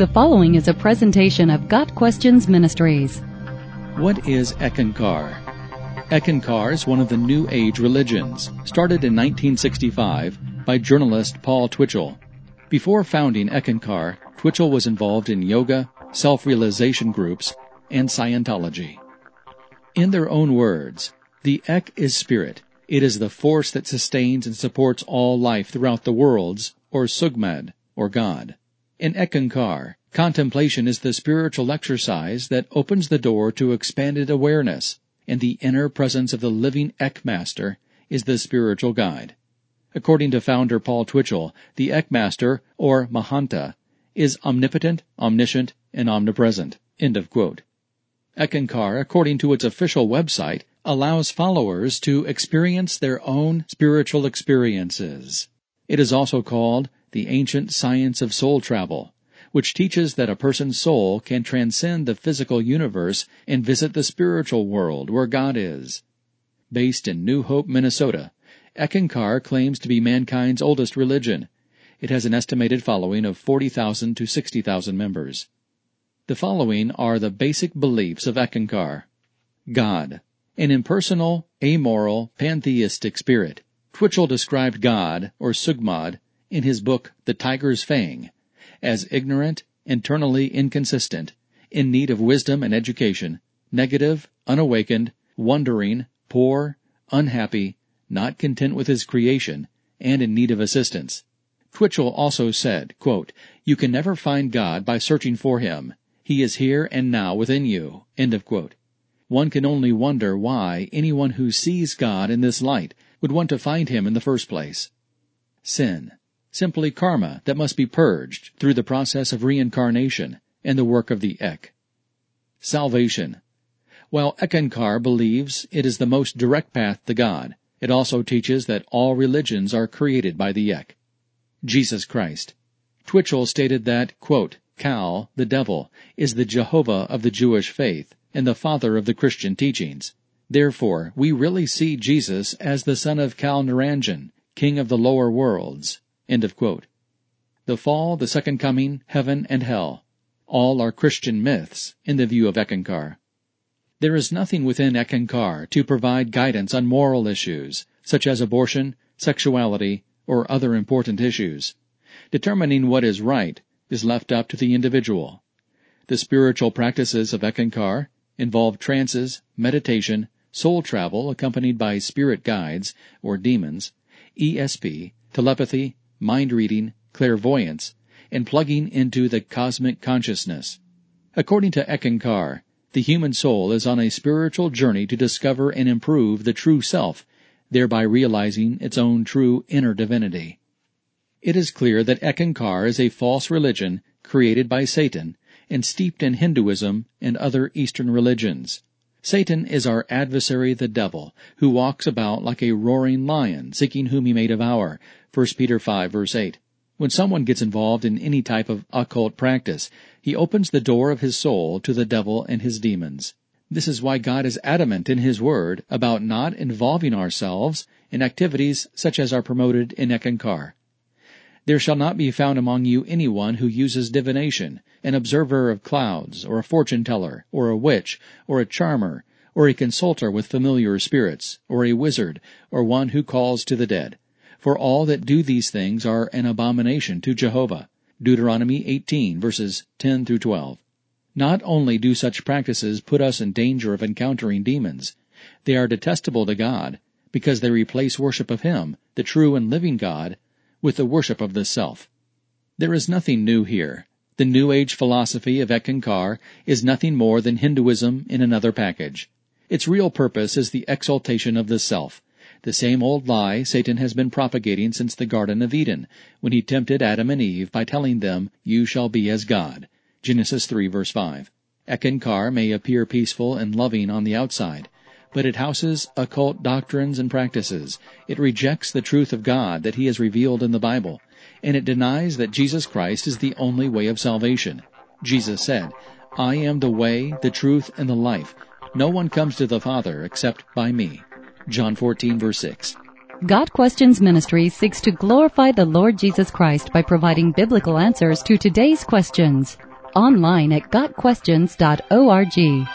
The following is a presentation of GotQuestions Ministries. What is Eckankar? Eckankar is one of the New Age religions, started in 1965 by journalist Paul Twitchell. Before founding Eckankar, Twitchell was involved in yoga, self-realization groups, and Scientology. In their own words, the Ek is spirit. It is the force that sustains and supports all life throughout the worlds, or Sugmad, or God. In Eckankar, contemplation is the spiritual exercise that opens the door to expanded awareness, and the inner presence of the living Eckmaster is the spiritual guide. According to founder Paul Twitchell, the Eckmaster, or Mahanta, is omnipotent, omniscient, and omnipresent. End of quote. Eckankar, according to its official website, allows followers to experience their own spiritual experiences. It is also called the ancient science of soul travel, which teaches that a person's soul can transcend the physical universe and visit the spiritual world where God is. Based in New Hope, Minnesota, Eckankar claims to be mankind's oldest religion. It has an estimated following of 40,000 to 60,000 members. The following are the basic beliefs of Eckankar. God, an impersonal, amoral, pantheistic spirit. Twitchell described God, or Sugmad, in his book The Tiger's Fang, as ignorant, internally inconsistent, in need of wisdom and education, negative, unawakened, wandering, poor, unhappy, not content with his creation, and in need of assistance. Twitchell also said, quote, "You can never find God by searching for him. He is here and now within you." End of quote. One can only wonder why anyone who sees God in this light would want to find him in the first place. Sin, simply karma that must be purged through the process of reincarnation and the work of the Ek. Salvation. While Eckankar believes it is the most direct path to God, it also teaches that all religions are created by the Ek. Jesus Christ. Twitchell stated that, quote, "Kal, the devil, is the Jehovah of the Jewish faith and the father of the Christian teachings. Therefore, we really see Jesus as the son of Kal Niranjan, king of the lower worlds." End of quote. The fall, the second coming, heaven, and hell, all are Christian myths in the view of Eckankar. There is nothing within Eckankar to provide guidance on moral issues, such as abortion, sexuality, or other important issues. Determining what is right is left up to the individual. The spiritual practices of Eckankar involve trances, meditation, soul travel accompanied by spirit guides or demons, ESP, telepathy, mind reading, clairvoyance, and plugging into the cosmic consciousness. According to Eckankar, the human soul is on a spiritual journey to discover and improve the true self, thereby realizing its own true inner divinity. It is clear that Eckankar is a false religion created by Satan and steeped in Hinduism and other Eastern religions. Satan is our adversary, the devil, who walks about like a roaring lion, seeking whom he may devour. 1 Peter 5, verse 8. When someone gets involved in any type of occult practice, he opens the door of his soul to the devil and his demons. This is why God is adamant in his word about not involving ourselves in activities such as are promoted in Eckankar. "There shall not be found among you anyone who uses divination, an observer of clouds, or a fortune-teller, or a witch, or a charmer, or a consulter with familiar spirits, or a wizard, or one who calls to the dead. For all that do these things are an abomination to Jehovah." Deuteronomy 18, verses 10 through 12. Not only do such practices put us in danger of encountering demons, they are detestable to God because they replace worship of Him, the true and living God, with the worship of the self. There is nothing new here. The New Age philosophy of Eckankar is nothing more than Hinduism in another package. Its real purpose is the exaltation of the self, the same old lie Satan has been propagating since the Garden of Eden, when he tempted Adam and Eve by telling them, "You shall be as God." Genesis 3, verse 5. Eckankar may appear peaceful and loving on the outside, but it houses occult doctrines and practices. It rejects the truth of God that He has revealed in the Bible, and it denies that Jesus Christ is the only way of salvation. Jesus said, "I am the way, the truth, and the life. No one comes to the Father except by me." John 14, verse 6. GotQuestions Ministry seeks to glorify the Lord Jesus Christ by providing biblical answers to today's questions. online at gotquestions.org.